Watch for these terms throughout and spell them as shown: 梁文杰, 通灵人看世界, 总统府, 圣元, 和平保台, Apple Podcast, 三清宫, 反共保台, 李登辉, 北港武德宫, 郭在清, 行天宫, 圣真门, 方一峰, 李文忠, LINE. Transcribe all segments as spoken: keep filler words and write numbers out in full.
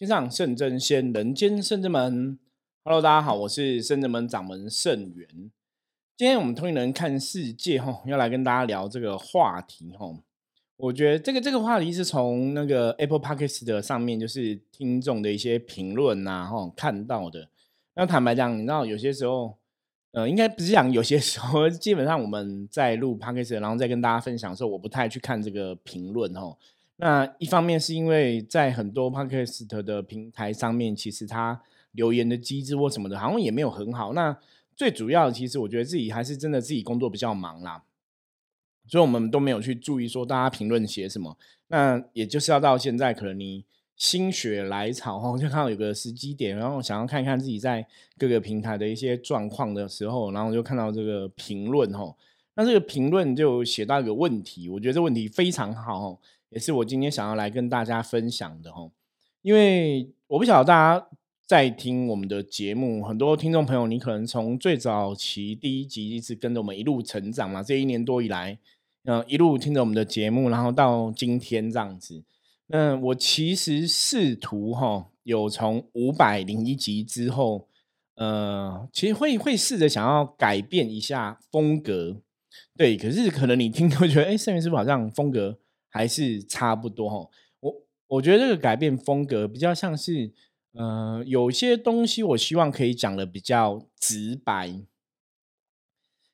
天上圣真仙，人间圣真门。Hello， 大家好，我是圣真门掌门圣元。今天我们通灵人看世界要来跟大家聊这个话题。我觉得这个这个话题是从那个 Apple Podcast 的上面，就是听众的一些评论啊看到的。那坦白讲，你知道有些时候，呃，应该不是讲有些时候，基本上我们在录 Podcast， 然后再跟大家分享的时候，我不太去看这个评论哦。那一方面是因为在很多 Podcast 的平台上面，其实它留言的机制或什么的，好像也没有很好。那最主要的，其实我觉得自己还是真的自己工作比较忙啦，所以我们都没有去注意说大家评论写什么。那也就是要到现在，可能你心血来潮就看到有个时机点，然后想要看看自己在各个平台的一些状况的时候，然后就看到这个评论。那这个评论就写到一个问题，我觉得这问题非常好，也是我今天想要来跟大家分享的。因为我不晓得大家在听我们的节目，很多听众朋友你可能从最早期第一集一直跟着我们一路成长嘛，这一年多以来、呃、一路听着我们的节目，然后到今天这样子。那我其实试图、哦、有从五百零一集之后，呃，其实会会试着想要改变一下风格，对。可是可能你听会觉得，哎，圣元师傅好像风格还是差不多、哦、我我觉得这个改变风格比较像是，呃，有些东西我希望可以讲的比较直白，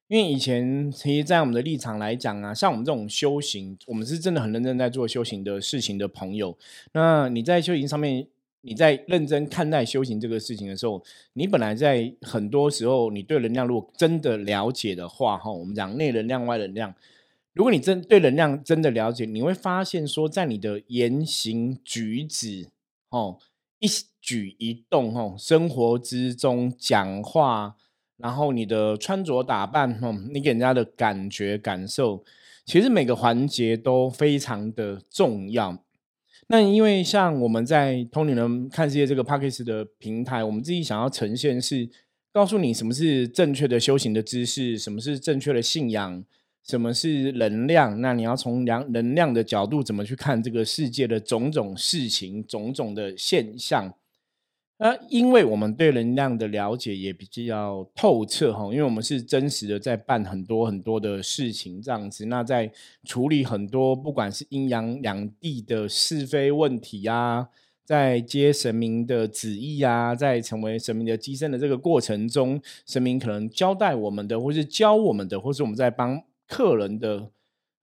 因为以前其实在我们的立场来讲啊，像我们这种修行，我们是真的很认真在做修行的事情的朋友。那你在修行上面，你在认真看待修行这个事情的时候，你本来在很多时候你对能量如果真的了解的话，我们讲内能量外能量，如果你真对能量真的了解，你会发现说在你的言行举止、哦、一举一动、哦、生活之中讲话，然后你的穿着打扮、嗯、你给人家的感觉感受，其实每个环节都非常的重要。那因为像我们在通灵人看世界这个 Podcast 的平台，我们自己想要呈现是告诉你什么是正确的修行的知识，什么是正确的信仰，什么是能量，那你要从能量的角度怎么去看这个世界的种种事情，种种的现象。那因为我们对能量的了解也比较透彻，因为我们是真实的在办很多很多的事情这样子，那在处理很多不管是阴阳两地的是非问题啊，在接神明的旨意啊，在成为神明的机身的这个过程中，神明可能交代我们的，或是教我们的，或是我们在帮客人的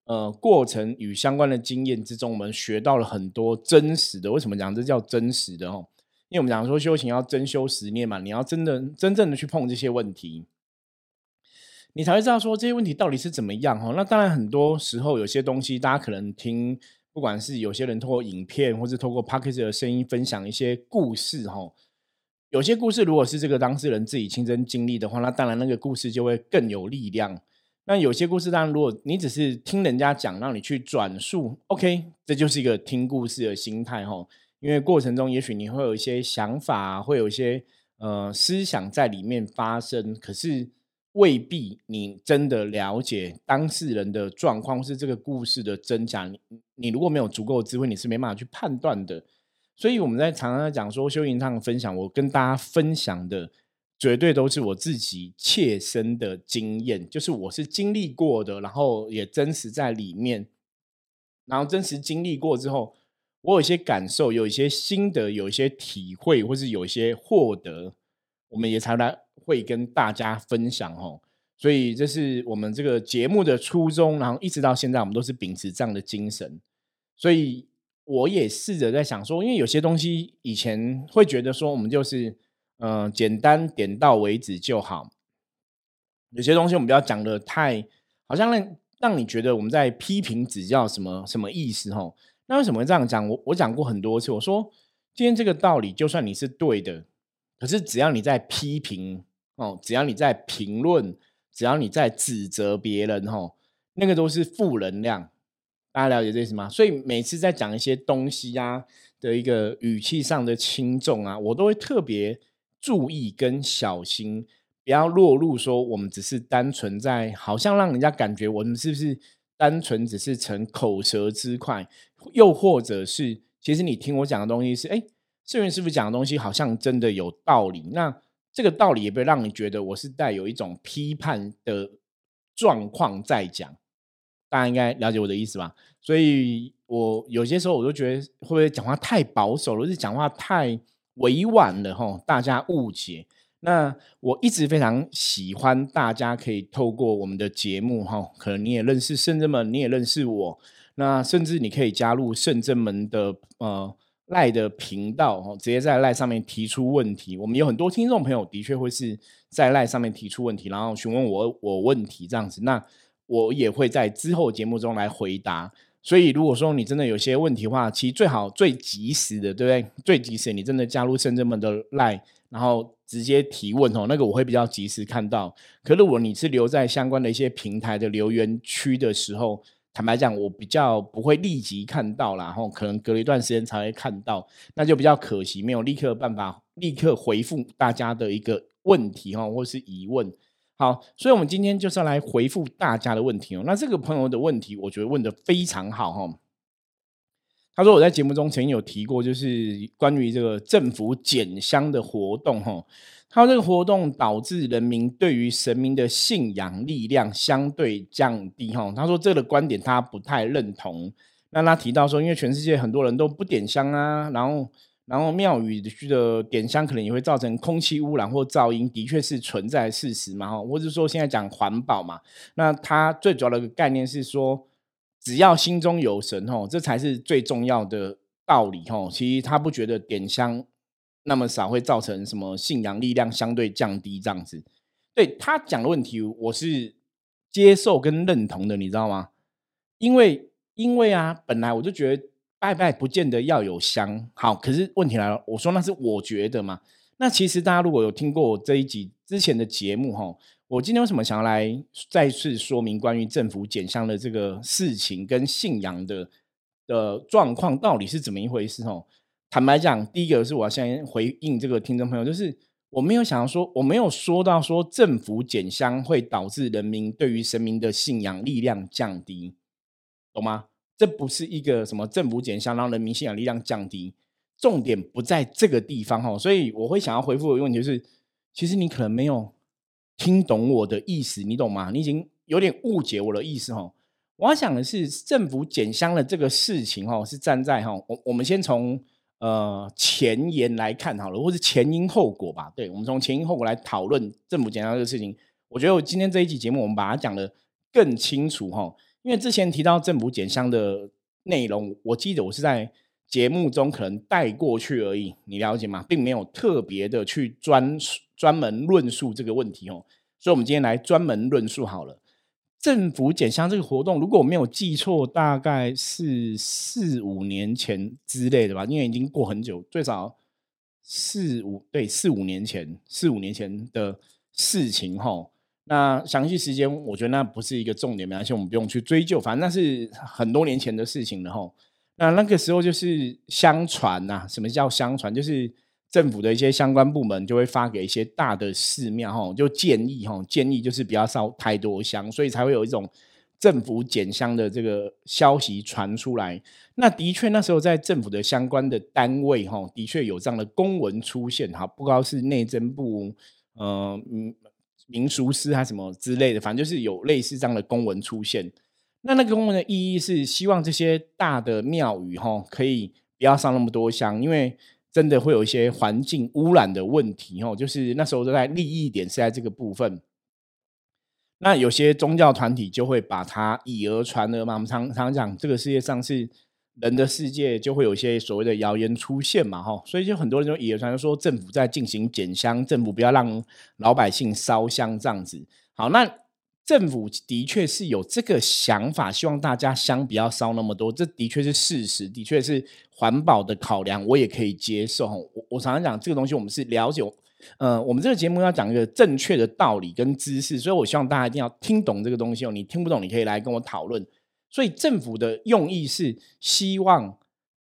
呃过程与相关的经验之中，我们学到了很多真实的。为什么讲这叫真实的哦？因为我们讲说修行要真修实念嘛，你要真的真正的去碰这些问题，你才会知道说这些问题到底是怎么样、哦、那当然很多时候有些东西大家可能听，不管是有些人透过影片或是透过 Podcast 的声音分享一些故事、哦、有些故事如果是这个当事人自己亲身经历的话，那当然那个故事就会更有力量。那有些故事当然如果你只是听人家讲让你去转述， OK， 这就是一个听故事的心态哦，因为过程中也许你会有一些想法，会有一些、呃、思想在里面发生，可是未必你真的了解当事人的状况是这个故事的真假， 你, 你如果没有足够的智慧，你是没办法去判断的。所以我们在常常讲说修行上的分享，我跟大家分享的绝对都是我自己切身的经验，就是我是经历过的，然后也真实在里面，然后真实经历过之后，我有一些感受，有一些心得，有一些体会，或是有一些获得，我们也才来会跟大家分享、哦、所以这是我们这个节目的初衷，然后一直到现在我们都是秉持这样的精神。所以我也试着在想说，因为有些东西以前会觉得说我们就是、呃、简单点到为止就好，有些东西我们不要讲的太好像 让, 让你觉得我们在批评指教什么什么意思哦。那为什么会这样讲？我我讲过很多次，我说今天这个道理就算你是对的，可是只要你在批评、哦、只要你在评论，只要你在指责别人、哦、那个都是负能量，大家了解这意思吗？所以每次在讲一些东西啊的一个语气上的轻重啊，我都会特别注意跟小心，不要落入说我们只是单纯在好像让人家感觉我们是不是单纯只是逞口舌之快，又或者是其实你听我讲的东西是，哎，圣元师傅讲的东西好像真的有道理，那这个道理也不会让你觉得我是带有一种批判的状况在讲，大家应该了解我的意思吧？所以我有些时候我都觉得会不会讲话太保守了，是讲话太委婉了吼，大家误解。那我一直非常喜欢大家可以透过我们的节目吼，可能你也认识圣真门，你也认识我，那甚至你可以加入圣真门的呃LINE 的频道，直接在 LINE 上面提出问题。我们有很多听众朋友的确会是在 LINE 上面提出问题，然后询问我我问题这样子，那我也会在之后节目中来回答。所以如果说你真的有些问题的话，其实最好最及时的，对不对？最及时你真的加入圣真门的 LINE， 然后直接提问，那个我会比较及时看到。可如果你是留在相关的一些平台的留言区的时候，坦白讲我比较不会立即看到啦，可能隔了一段时间才会看到，那就比较可惜，没有立刻办法立刻回复大家的一个问题或是疑问。好，所以我们今天就是要来回复大家的问题。那这个朋友的问题我觉得问得非常好，他说我在节目中曾经有提过，就是关于这个政府减香的活动，他说这个活动导致人民对于神明的信仰力量相对降低，他说这个观点他不太认同。那他提到说因为全世界很多人都不点香啊，然后然后庙宇的点香可能也会造成空气污染或噪音，的确是存在事实嘛，或者说现在讲环保嘛，那他最主要的概念是说只要心中有神，这才是最重要的道理。其实他不觉得点香那么少会造成什么信仰力量相对降低这样子。对，他讲的问题我是接受跟认同的，你知道吗？因为因为啊本来我就觉得拜拜不见得要有香，好，可是问题来了，我说那是我觉得嘛。那其实大家如果有听过我这一集之前的节目，我今天为什么想要来再次说明关于政府减香的这个事情跟信仰的的状况到底是怎么一回事。坦白讲，第一个是我要先回应这个听众朋友，就是我没有想要说，我没有说到说政府减香会导致人民对于神明的信仰力量降低，懂吗？这不是一个什么政府减香然后人民信仰力量降低，重点不在这个地方。所以我会想要回复的问题就是，其实你可能没有听懂我的意思，你懂吗？你已经有点误解我的意思。我要想的是，政府减香的这个事情是站在我我们先从呃，前言来看好了，或是前因后果吧。对，我们从前因后果来讨论政府减香这个事情。我觉得我今天这一集节目我们把它讲得更清楚，因为之前提到政府减香的内容，我记得我是在节目中可能带过去而已，你了解吗？并没有特别的去 专, 专门论述这个问题，所以我们今天来专门论述好了。政府减香这个活动，如果我没有记错，大概是四五年前之类的吧，因为已经过很久，最少四五对四五年前四五年前的事情哈。那详细时间，我觉得那不是一个重点，没关系，我们不用去追究，反正那是很多年前的事情了哈。那那个时候就是相传呐、啊，什么叫相传？就是政府的一些相关部门就会发给一些大的寺庙，就建议建议就是不要烧太多香，所以才会有一种政府减香的这个消息传出来。那的确那时候在政府的相关的单位的确有这样的公文出现，好，不知道是内政部、呃、民俗司还是什么之类的，反正就是有类似这样的公文出现。那那个公文的意义是希望这些大的庙宇可以不要烧那么多香，因为真的会有一些环境污染的问题，就是那时候在利益点是在这个部分。那有些宗教团体就会把它以讹传讹嘛，我们常常讲这个世界上是人的世界，就会有一些所谓的谣言出现嘛，所以就很多人就以讹传讹说政府在进行减香，政府不要让老百姓烧香这样子。好，那政府的确是有这个想法，希望大家香不要烧那么多，这的确是事实，的确是环保的考量，我也可以接受。 我, 我常常讲这个东西我们是了解、呃、我们这个节目要讲一个正确的道理跟知识，所以我希望大家一定要听懂这个东西、哦、你听不懂你可以来跟我讨论。所以政府的用意是希望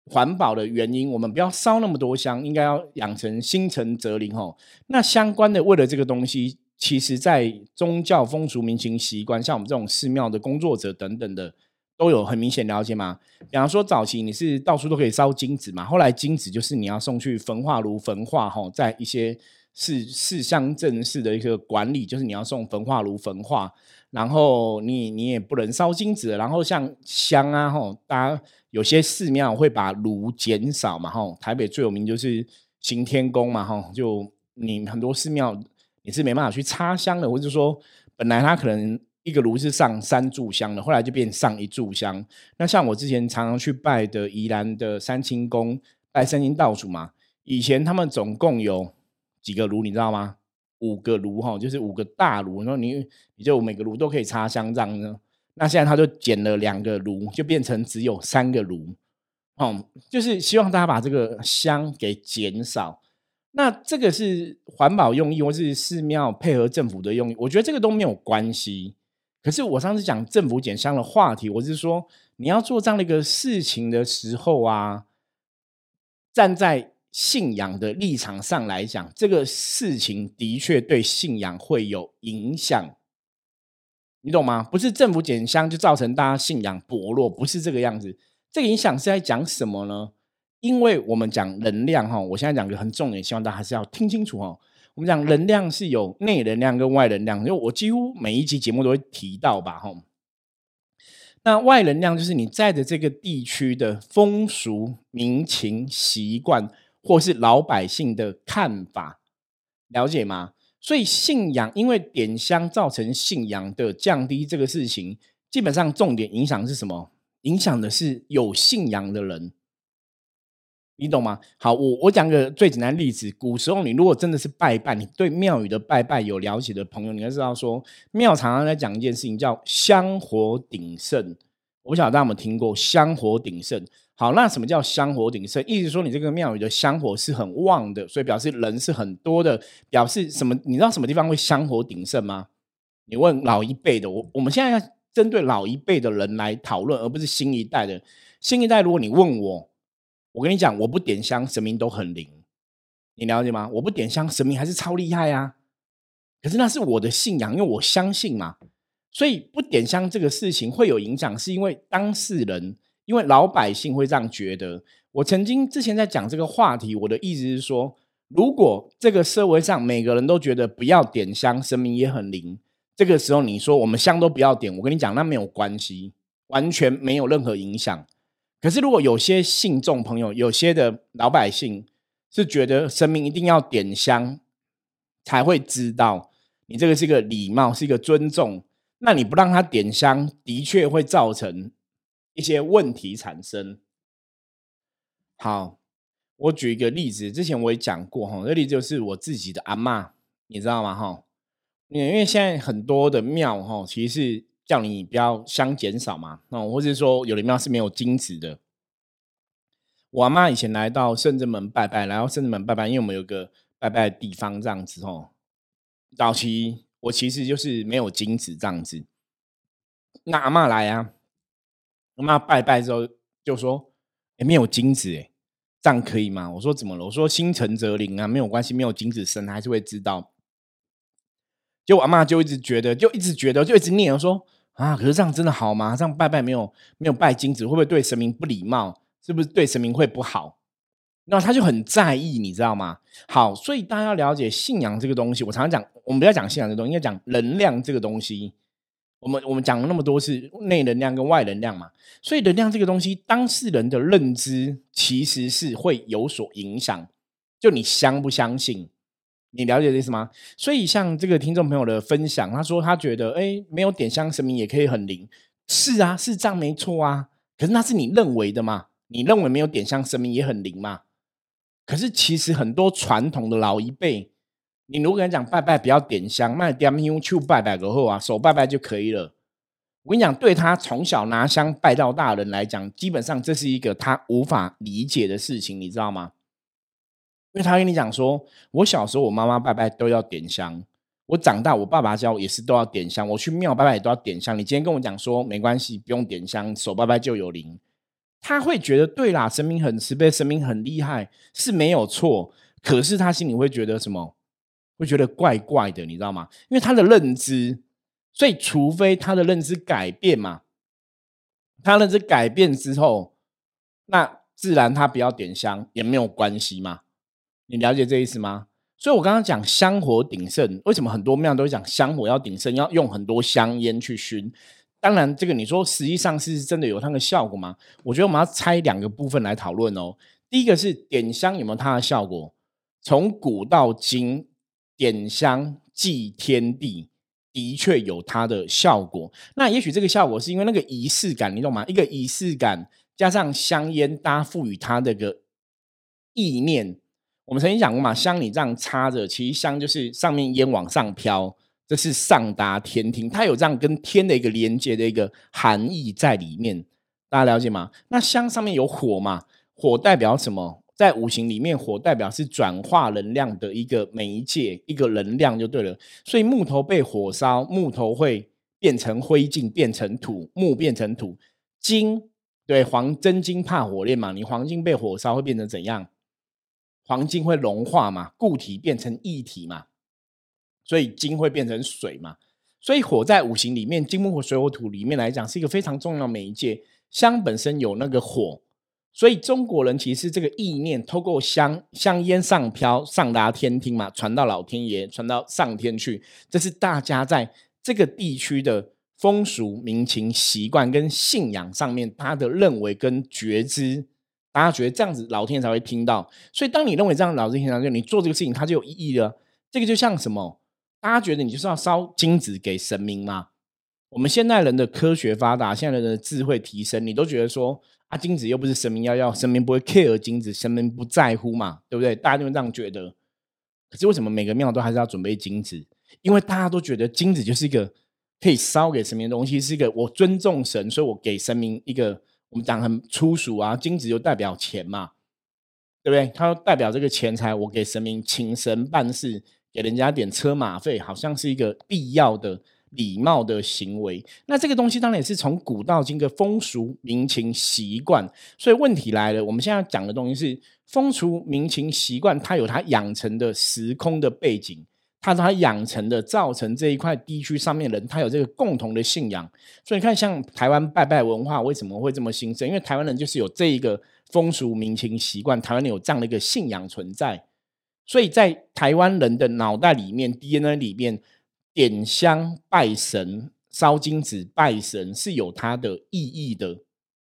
环保的原因，我们不要烧那么多香，应该要养成心诚则灵、哦、那相关的为了这个东西，其实在宗教风俗民情习惯，像我们这种寺庙的工作者等等的，都有很明显了解嘛。比方说早期你是到处都可以烧金纸嘛，后来金纸就是你要送去焚化炉焚化，哦，在一些市市乡镇市的一个管理，就是你要送焚化炉焚化，然后 你, 你也不能烧金纸。然后像香啊，哦，大家有些寺庙会把炉减少嘛，哦，台北最有名就是行天宫嘛，哦，就你很多寺庙你是没办法去插香的，或者说本来它可能一个炉是上三炷香的，后来就变上一炷香。那像我之前常常去拜的宜兰的三清宫，拜三清道祖嘛，以前他们总共有几个炉你知道吗？五个炉，就是五个大炉，然后 你, 你就每个炉都可以插香这样呢。那现在他就减了两个炉，就变成只有三个炉，嗯，就是希望大家把这个香给减少。那这个是环保用意，或是寺庙配合政府的用意，我觉得这个都没有关系。可是我上次讲政府减香的话题，我是说你要做这样的一个事情的时候啊，站在信仰的立场上来讲，这个事情的确对信仰会有影响，你懂吗？不是政府减香就造成大家信仰薄弱，不是这个样子。这个影响是在讲什么呢？因为我们讲能量，我现在讲个很重点，希望大家还是要听清楚哦。我们讲能量是有内能量跟外能量，因为我几乎每一集节目都会提到吧。那外能量就是你在的这个地区的风俗民情习惯，或是老百姓的看法，了解吗？所以信仰，因为点香造成信仰的降低这个事情，基本上重点影响是什么？影响的是有信仰的人，你懂吗？好，我我讲个最简单的例子。古时候你如果真的是拜拜，你对庙宇的拜拜有了解的朋友，你会知道说庙常常在讲一件事情叫香火鼎盛。我不晓得大家有没有听过香火鼎盛。好，那什么叫香火鼎盛？意思说你这个庙宇的香火是很旺的，所以表示人是很多的，表示什么？你知道什么地方会香火鼎盛吗？你问老一辈的，我我们现在要针对老一辈的人来讨论，而不是新一代的。新一代如果你问我，我跟你讲，我不点香神明都很灵，你了解吗？我不点香神明还是超厉害啊，可是那是我的信仰，因为我相信嘛。所以不点香这个事情会有影响，是因为当事人，因为老百姓会这样觉得。我曾经之前在讲这个话题，我的意思是说，如果这个社会上每个人都觉得不要点香神明也很灵，这个时候你说我们香都不要点，我跟你讲那没有关系，完全没有任何影响。可是如果有些信众朋友，有些的老百姓是觉得神明一定要点香才会知道你这个是一个礼貌，是一个尊重，那你不让他点香的确会造成一些问题产生。好，我举一个例子，之前我也讲过，这例子就是我自己的阿嬷，你知道吗？因为现在很多的庙其实是叫你不要香减少嘛，哦，或是说有的庙是没有金纸的。我阿嬷以前来到圣真门拜拜，来到圣真门拜拜，因为我们有个拜拜的地方这样子哦。早期我其实就是没有金纸这样子。那阿嬷来啊，阿嬷拜拜之后就说：“哎，没有金纸，哎，这样可以吗？”我说：“怎么了？”我说：“心诚则灵啊，没有关系，没有金纸，神还是会知道。”结果阿嬷就一直觉得，就一直觉得，就一直念，我说。啊，可是这样真的好吗？这样拜拜没有没有拜金子，会不会对神明不礼貌？是不是对神明会不好？那他就很在意，你知道吗？好，所以大家要了解信仰这个东西。我常常讲，我们不要讲信仰这个东西，应该讲能量这个东西。我们我们讲了那么多次内能量跟外能量嘛，所以能量这个东西，当事人的认知其实是会有所影响。就你相不相信？你了解这意思吗？所以像这个听众朋友的分享，他说他觉得哎，没有点香神明也可以很灵，是啊，是这样没错啊。可是那是你认为的嘛，你认为没有点香神明也很灵嘛。可是其实很多传统的老一辈，你如果跟他讲拜拜不要点香，卖点香去拜拜过后啊，手拜拜就可以了。我跟你讲，对他从小拿香拜到大人来讲，基本上这是一个他无法理解的事情，你知道吗？因为他跟你讲说，我小时候我妈妈拜拜都要点香，我长大我爸爸教我也是都要点香，我去庙拜拜也都要点香。你今天跟我讲说没关系，不用点香，手拜拜就有灵，他会觉得对啦，神明很慈悲，神明很厉害是没有错。可是他心里会觉得什么？会觉得怪怪的，你知道吗？因为他的认知，所以除非他的认知改变嘛。他认知改变之后，那自然他不要点香也没有关系嘛，你了解这意思吗？所以我刚刚讲香火鼎盛，为什么很多庙都会讲香火要鼎盛，要用很多香烟去熏？当然这个你说实际上是真的有它的效果吗？我觉得我们要拆两个部分来讨论哦。第一个是点香有没有它的效果，从古到今点香祭天地的确有它的效果，那也许这个效果是因为那个仪式感，你懂吗？一个仪式感加上香烟搭赋予它的个意念。我们曾经讲过嘛，香你这样插着，其实香就是上面烟往上飘，这是上达天庭，它有这样跟天的一个连接的一个含义在里面，大家了解吗？那香上面有火嘛，火代表什么？在五行里面，火代表是转化能量的一个媒介，一个能量就对了。所以木头被火烧，木头会变成灰烬，变成土，木变成土。金，对，黄真金怕火炼嘛，你黄金被火烧会变成怎样？黄金会融化嘛，固体变成液体嘛，所以金会变成水嘛。所以火在五行里面，金木火水火土里面来讲，是一个非常重要的媒介。香本身有那个火，所以中国人其实这个意念透过香香烟上飘，上达天庭嘛，传到老天爷，传到上天去，这是大家在这个地区的风俗民情习惯跟信仰上面他的认为跟觉知，大家觉得这样子老天爷才会听到。所以当你认为这样老天爷才会，你做这个事情它就有意义了。这个就像什么，大家觉得你就是要烧金子给神明嘛，我们现代人的科学发达，现代人的智慧提升，你都觉得说啊，金子又不是神明要要，神明不会 care 金子，神明不在乎嘛，对不对？大家就会这样觉得。可是为什么每个庙都还是要准备金子？因为大家都觉得金子就是一个可以烧给神明的东西，是一个我尊重神，所以我给神明一个，我们讲很粗俗啊，金子就代表钱嘛，对不对？它代表这个钱财，我给神明请神办事，给人家点车马费，好像是一个必要的礼貌的行为。那这个东西当然也是从古到今的风俗民情习惯，所以问题来了，我们现在讲的东西是风俗民情习惯，它有它养成的时空的背景，它它养成的造成这一块地区上面人他有这个共同的信仰。所以你看像台湾拜拜文化为什么会这么兴盛，因为台湾人就是有这一个风俗民情习惯，台湾人有这样的一个信仰存在，所以在台湾人的脑袋里面 D N A 里面，点香拜神，烧金纸拜神是有它的意义的，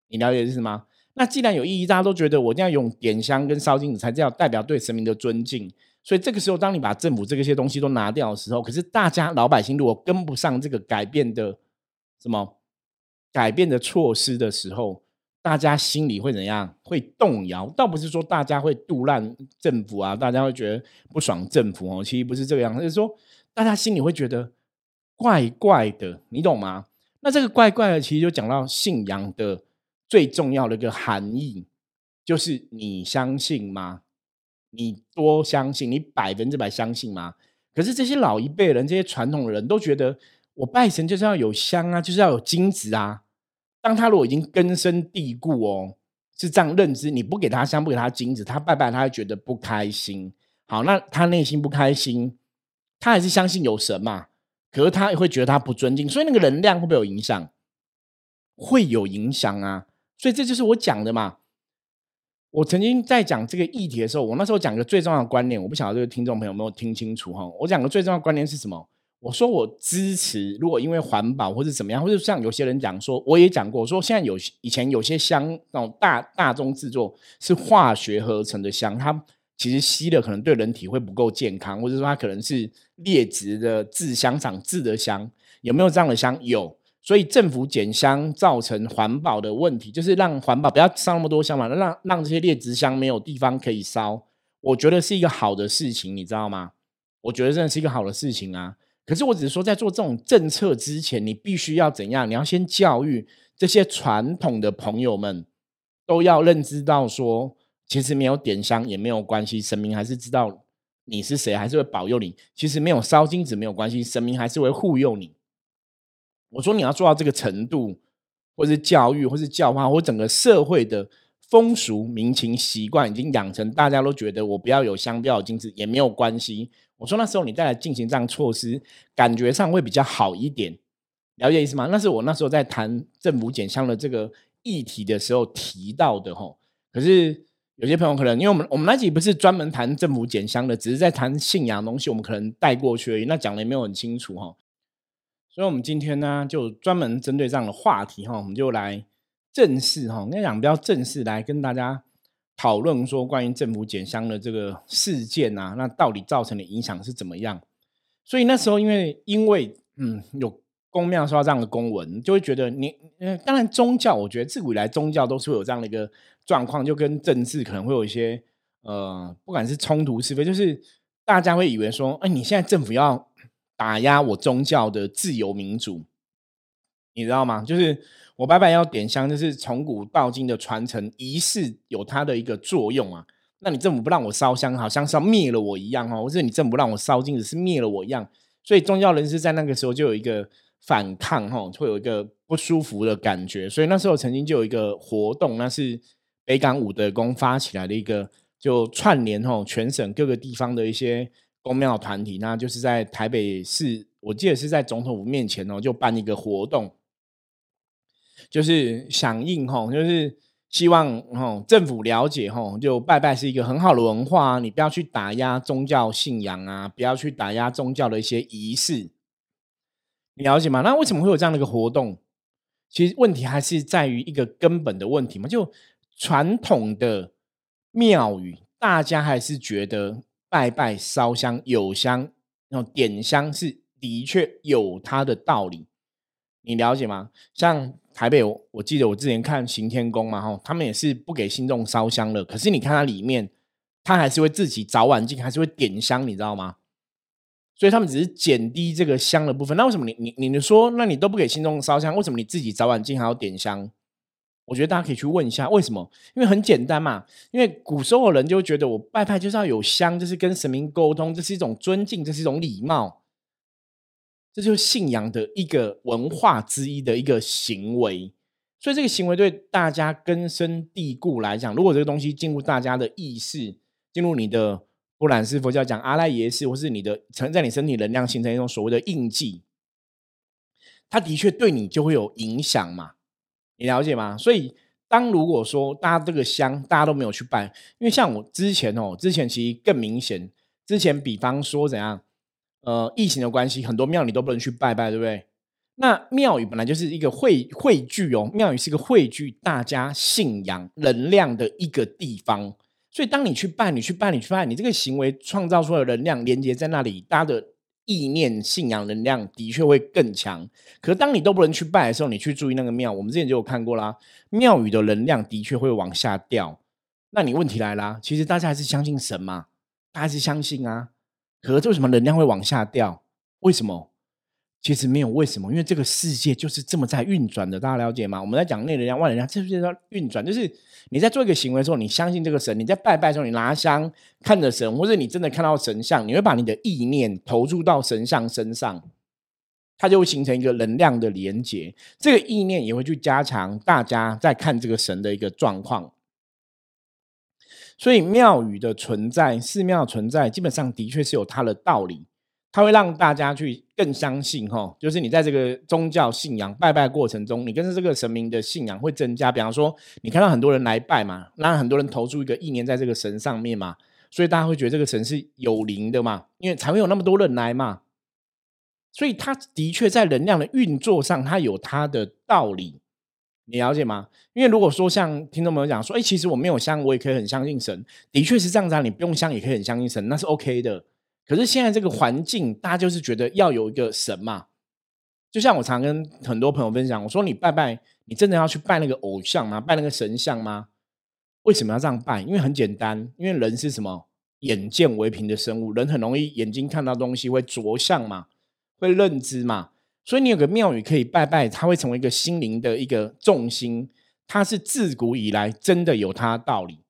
你了解是吗？那既然有意义，大家都觉得我一定要用点香跟烧金纸才叫代表对神明的尊敬。所以这个时候当你把政府这些东西都拿掉的时候，可是大家老百姓如果跟不上这个改变的什么改变的措施的时候，大家心里会怎样？会动摇。倒不是说大家会杜烂政府啊，大家会觉得不爽政府哦，其实不是这样，就是说大家心里会觉得怪怪的，你懂吗？那这个怪怪的其实就讲到信仰的最重要的一个含义，就是你相信吗？你多相信，你百分之百相信吗？可是这些老一辈人，这些传统的人都觉得我拜神就是要有香啊，就是要有金子啊。当他如果已经根深蒂固哦，是这样认知，你不给他香不给他金子，他拜拜他会觉得不开心。好，那他内心不开心，他还是相信有神嘛，可是他会觉得他不尊敬，所以那个能量会不会有影响？会有影响啊。所以这就是我讲的嘛，我曾经在讲这个议题的时候，我那时候讲个最重要的观念，我不晓得这个听众朋友有没有听清楚哈。我讲个最重要的观念是什么？我说我支持，如果因为环保或是怎么样，或者像有些人讲说，我也讲过，说现在有以前有些香那种大大宗制作是化学合成的香，它其实吸的可能对人体会不够健康，或者说它可能是劣质的制香厂制的香，有没有这样的香？有。所以政府减香造成环保的问题，就是让环保不要烧那么多香嘛，让让这些劣质香没有地方可以烧，我觉得是一个好的事情，你知道吗？我觉得真的是一个好的事情啊。可是我只是说在做这种政策之前，你必须要怎样？你要先教育这些传统的朋友们都要认知到说，其实没有点香也没有关系，神明还是知道你是谁，还是会保佑你。其实没有烧金纸没有关系，神明还是会护佑你。我说你要做到这个程度，或是教育或是教化，或整个社会的风俗民情习惯已经养成，大家都觉得我不要有香不要有金纸也没有关系。我说那时候你再来进行这样措施，感觉上会比较好一点，了解意思吗？那是我那时候在谈政府减香的这个议题的时候提到的齁。可是有些朋友可能因为我们我们那集不是专门谈政府检乡的，只是在谈信仰的东西，我们可能带过去而已，那讲的也没有很清楚齁。所以我们今天呢就专门针对这样的话题齁，我们就来正式齁，应该讲比较正式来跟大家讨论说关于政府检乡的这个事件啊，那到底造成的影响是怎么样。所以那时候因为因为嗯有公庙刷这样的公文，就会觉得你、呃、当然宗教，我觉得自古以来宗教都是会有这样的一个状况，就跟政治可能会有一些呃，不管是冲突是非，就是大家会以为说，哎、欸，你现在政府要打压我宗教的自由民主，你知道吗？就是我拜拜要点香，就是从古到今的传承仪式有它的一个作用啊。那你政府不让我烧香，好像是要灭了我一样哦，或者你政府不让我烧金子是灭了我一样。所以宗教人士在那个时候就有一个反抗齁，会有一个不舒服的感觉。所以那时候曾经就有一个活动，那是北港武德宫发起来的一个，就串联齁全省各个地方的一些公庙团体，那就是在台北市，我记得是在总统府面前哦，就办一个活动，就是响应齁，就是希望齁政府了解齁，就拜拜是一个很好的文化啊，你不要去打压宗教信仰啊，不要去打压宗教的一些仪式。你了解吗？那为什么会有这样的一个活动？其实问题还是在于一个根本的问题嘛，就传统的庙宇，大家还是觉得拜拜烧香有香，然后点香是的确有它的道理，你了解吗？像台北，我我记得我之前看行天宫嘛，他们也是不给信众烧香了，可是你看它里面，它还是会自己早晚进，还是会点香，你知道吗？所以他们只是减低这个香的部分。那为什么你你你说，那你都不给信众烧香，为什么你自己早晚进还要点香？我觉得大家可以去问一下为什么，因为很简单嘛，因为古时候的人就觉得我拜拜就是要有香，就是跟神明沟通，这是一种尊敬，这是一种礼貌，这就是信仰的一个文化之一的一个行为。所以这个行为对大家根深蒂固来讲，如果这个东西进入大家的意识，进入你的不然是佛教讲阿赖耶识，或是你的在你身体能量形成一种所谓的印记，它的确对你就会有影响嘛，你了解吗？所以当如果说大家这个香大家都没有去拜，因为像我之前哦，之前其实更明显，之前比方说怎样呃，疫情的关系，很多庙你都不能去拜拜，对不对？那庙宇本来就是一个汇汇聚哦，庙宇是一个汇聚大家信仰能量的一个地方。所以当你去拜你去拜你去拜，你这个行为创造出来的能量连接在那里，大家的意念信仰能量的确会更强。可是当你都不能去拜的时候，你去注意那个庙，我们之前就有看过啦，庙宇的能量的确会往下掉。那你问题来啦，其实大家还是相信神嘛，大家还是相信啊，可是为什么能量会往下掉？为什么？其实没有为什么，因为这个世界就是这么在运转的，大家了解吗？我们在讲内能量、外能量，这就是在运转，就是你在做一个行为的时候，你相信这个神，你在拜拜的时候，你拿香看着神，或者你真的看到神像，你会把你的意念投注到神像身上，它就会形成一个能量的连结，这个意念也会去加强大家在看这个神的一个状况。所以庙宇的存在，寺庙存在，基本上的确是有它的道理，它会让大家去更相信齁，就是你在这个宗教信仰拜拜过程中，你跟这个神明的信仰会增加。比方说你看到很多人来拜嘛，那很多人投注一个意念在这个神上面嘛，所以大家会觉得这个神是有灵的嘛，因为才会有那么多人来嘛，所以它的确在能量的运作上它有它的道理，你了解吗？因为如果说像听众朋友讲说、欸、其实我没有香我也可以很相信神，的确是这样子啊，你不用香也可以很相信神，那是 OK 的。可是现在这个环境，大家就是觉得要有一个神嘛，就像我常跟很多朋友分享，我说你拜拜，你真的要去拜那个偶像吗？拜那个神像吗？为什么要这样拜？因为很简单，因为人是什么？眼见为凭的生物，人很容易眼睛看到东西会着相嘛，会认知嘛，所以你有个庙宇可以拜拜，它会成为一个心灵的一个重心，它是自古以来真的有它道理。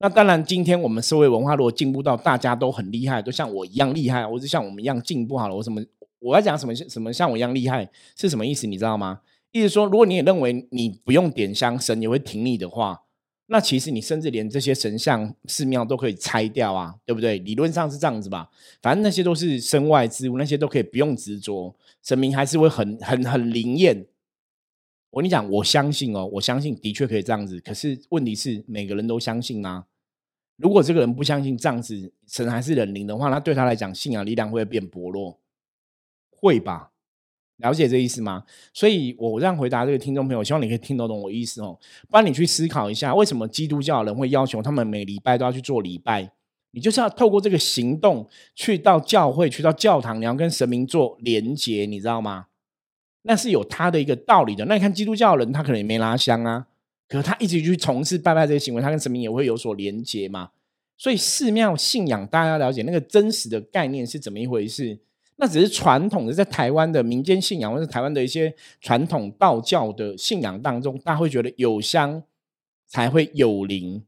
那当然今天我们社会文化如果进步到大家都很厉害，都像我一样厉害，或是像我们一样进步好了，我什么我要讲什么什么像我一样厉害是什么意思，你知道吗？意思说如果你也认为你不用点香神也会挺你的话，那其实你甚至连这些神像寺庙都可以拆掉啊，对不对？理论上是这样子吧，反正那些都是身外之物，那些都可以不用执着，神明还是会很很很灵验。我跟你讲，我相信哦，我相信的确可以这样子，可是问题是每个人都相信吗？如果这个人不相信这样子神还是人灵的话，那对他来讲信仰力量会变薄弱，会吧？了解这意思吗？所以我这样回答这个听众朋友，希望你可以听得懂我的意思哦。不然你去思考一下，为什么基督教人会要求他们每礼拜都要去做礼拜？你就是要透过这个行动去到教会，去到教堂，你要跟神明做连结，你知道吗？那是有他的一个道理的。那你看基督教人他可能也没拿香啊，可是他一直去从事拜拜这些行为，他跟神明也会有所连结嘛。所以寺庙信仰大家要了解那个真实的概念是怎么一回事，那只是传统的在台湾的民间信仰或者台湾的一些传统道教的信仰当中，大家会觉得有香才会有灵，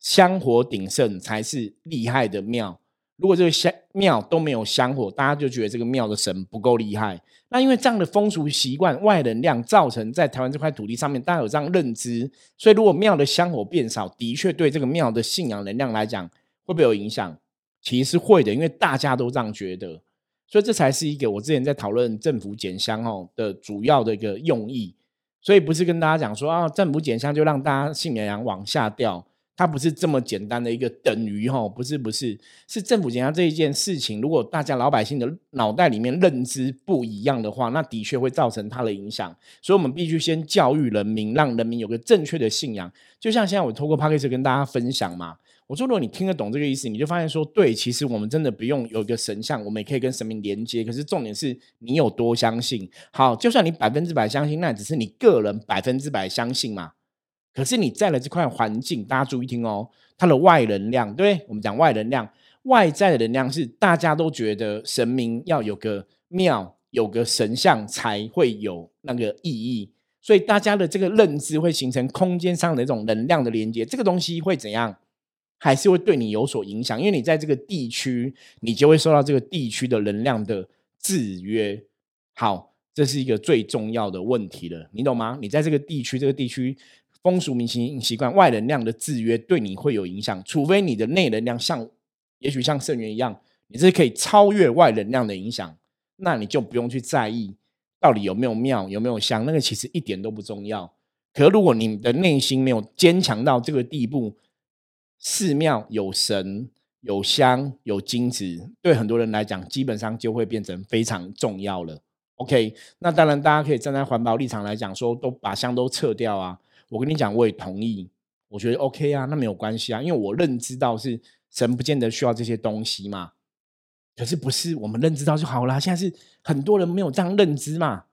香火鼎盛才是厉害的庙。如果这个庙都没有香火，大家就觉得这个庙的神不够厉害。那因为这样的风俗习惯外能量造成在台湾这块土地上面大家有这样认知，所以如果庙的香火变少，的确对这个庙的信仰能量来讲会不会有影响？其实是会的，因为大家都这样觉得，所以这才是一个我之前在讨论政府减香的主要的一个用意。所以不是跟大家讲说、啊、政府减香就让大家信仰往下掉，它不是这么简单的一个等于，不是不是是政府减香这一件事情，如果大家老百姓的脑袋里面认知不一样的话，那的确会造成它的影响。所以我们必须先教育人民，让人民有个正确的信仰。就像现在我透过 Podcast 跟大家分享嘛，我说如果你听得懂这个意思，你就发现说对，其实我们真的不用有一个神像，我们也可以跟神明连接，可是重点是你有多相信。好，就算你百分之百相信，那只是你个人百分之百相信嘛，可是你在了这块环境，大家注意听哦，它的外能量，对，我们讲外能量，外在的能量是大家都觉得神明要有个庙有个神像才会有那个意义，所以大家的这个认知会形成空间上的一种能量的连接。这个东西会怎样？还是会对你有所影响，因为你在这个地区，你就会受到这个地区的能量的制约。好，这是一个最重要的问题了，你懂吗？你在这个地区，这个地区风俗民情习惯外能量的制约对你会有影响，除非你的内能量像也许像圣元一样，你是可以超越外能量的影响，那你就不用去在意到底有没有庙有没有香，那个其实一点都不重要。可如果你的内心没有坚强到这个地步，寺庙有神有香有金子，对很多人来讲基本上就会变成非常重要了。 OK， 那当然大家可以站在环保立场来讲说都把香都撤掉啊，我跟你讲我也同意，我觉得 OK 啊，那没有关系啊，因为我认知到是神不见得需要这些东西嘛，可是不是我们认知到就好啦，现在是很多人没有这样认知嘛，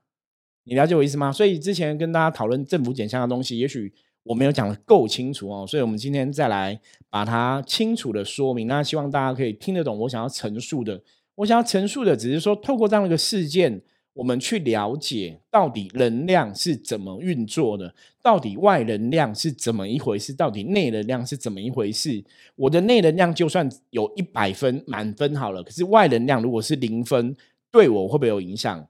你了解我意思吗？所以之前跟大家讨论政府减香的东西，也许我没有讲的够清楚哦，所以我们今天再来把它清楚的说明。那希望大家可以听得懂我想要陈述的。我想要陈述的只是说，透过这样的一个事件，我们去了解到底能量是怎么运作的，到底外能量是怎么一回事，到底内能量是怎么一回事。我的内能量就算有一百分满分好了，可是外能量如果是零分，对我会不会有影响？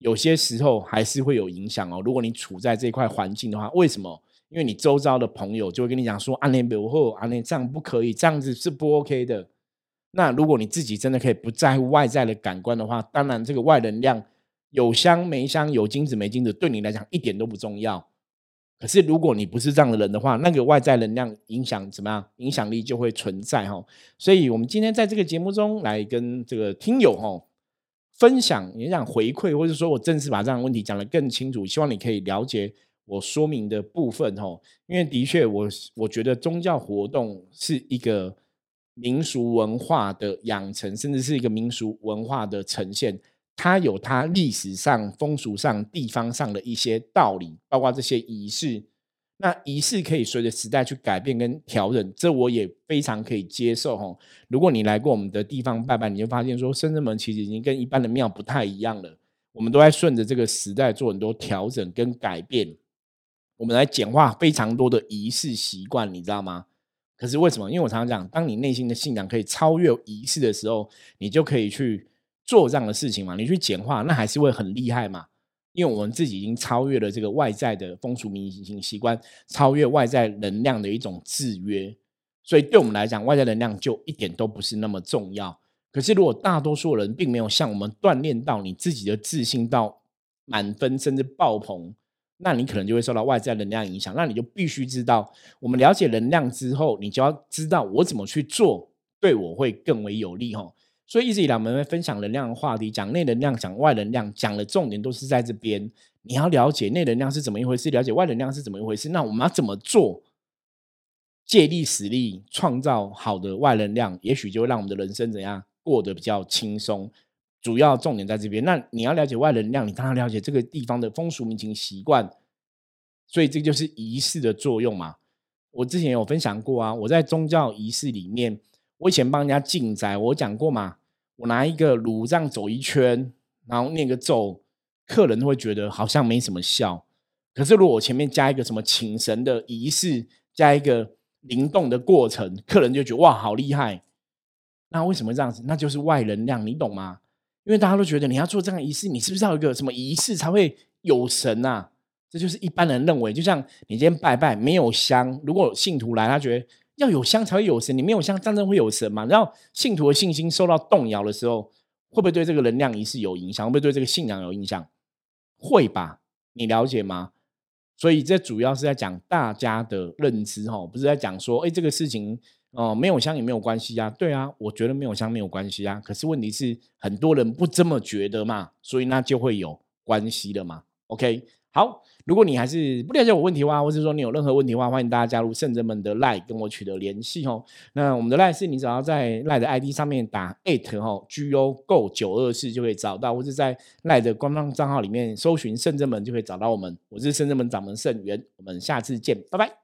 有些时候还是会有影响哦。如果你处在这块环境的话，为什么？因为你周遭的朋友就会跟你讲说啊，那不好啊，那这样不可以，这样子是不 OK 的。那如果你自己真的可以不在乎外在的感官的话，当然这个外能量有香没香，有金子没金子，对你来讲一点都不重要。可是如果你不是这样的人的话，那个外在能量影响怎么样？影响力就会存在哦。所以我们今天在这个节目中来跟这个听友哦分享，也想回馈，或者说我正式把这样的问题讲得更清楚，希望你可以了解我说明的部分哦。因为的确我我觉得宗教活动是一个民俗文化的养成，甚至是一个民俗文化的呈现，它有它历史上风俗上地方上的一些道理，包括这些仪式。那仪式可以随着时代去改变跟调整，这我也非常可以接受哦。如果你来过我们的地方拜拜，你就发现说圣真门其实已经跟一般的庙不太一样了，我们都在顺着这个时代做很多调整跟改变，我们来简化非常多的仪式习惯，你知道吗？可是为什么？因为我常常讲，当你内心的信仰可以超越仪式的时候，你就可以去做这样的事情嘛，你去简化，那还是会很厉害嘛。因为我们自己已经超越了这个外在的风俗民情习惯，超越外在能量的一种制约，所以对我们来讲外在能量就一点都不是那么重要。可是如果大多数人并没有像我们锻炼到你自己的自信到满分甚至爆棚，那你可能就会受到外在能量影响。那你就必须知道，我们了解能量之后，你就要知道我怎么去做对我会更为有利哦。所以一直以来我们分享能量的话题，讲内能量讲外能量，讲的重点都是在这边。你要了解内能量是怎么一回事，了解外能量是怎么一回事，那我们要怎么做借力使力创造好的外能量，也许就会让我们的人生怎样过得比较轻松，主要重点在这边。那你要了解外能量，你当然了解这个地方的风俗民情习惯，所以这就是仪式的作用嘛。我之前有分享过啊，我在宗教仪式里面，我以前帮人家进宅，我讲过嘛，我拿一个炉这样走一圈，然后念个咒，客人会觉得好像没什么效。可是如果我前面加一个什么请神的仪式，加一个灵动的过程，客人就觉得哇好厉害。那为什么这样子？那就是外能量，你懂吗？因为大家都觉得你要做这样的仪式，你是不是要有一个什么仪式才会有神啊？这就是一般人认为，就像你今天拜拜没有香，如果信徒来他觉得要有香才会有神，你没有香战争会有神嘛？然后信徒的信心受到动摇的时候，会不会对这个能量仪式有影响？会不会对这个信仰有影响？会吧，你了解吗？所以这主要是在讲大家的认知、哦、不是在讲说哎，这个事情、呃、没有香也没有关系啊。对啊，我觉得没有香没有关系啊，可是问题是很多人不这么觉得嘛，所以那就会有关系了嘛。 OK， 好，如果你还是不了解我问题的话，或是说你有任何问题的话，欢迎大家加入圣真门的 LINE 跟我取得联系、哦、那我们的 LINE 是你只要在 LINE 的 I D 上面打 at G O G O 九二四 就可以找到，或是在 LINE 的官方账号里面搜寻圣真门就可以找到我们。我是圣真门掌门圣元，我们下次见，拜拜。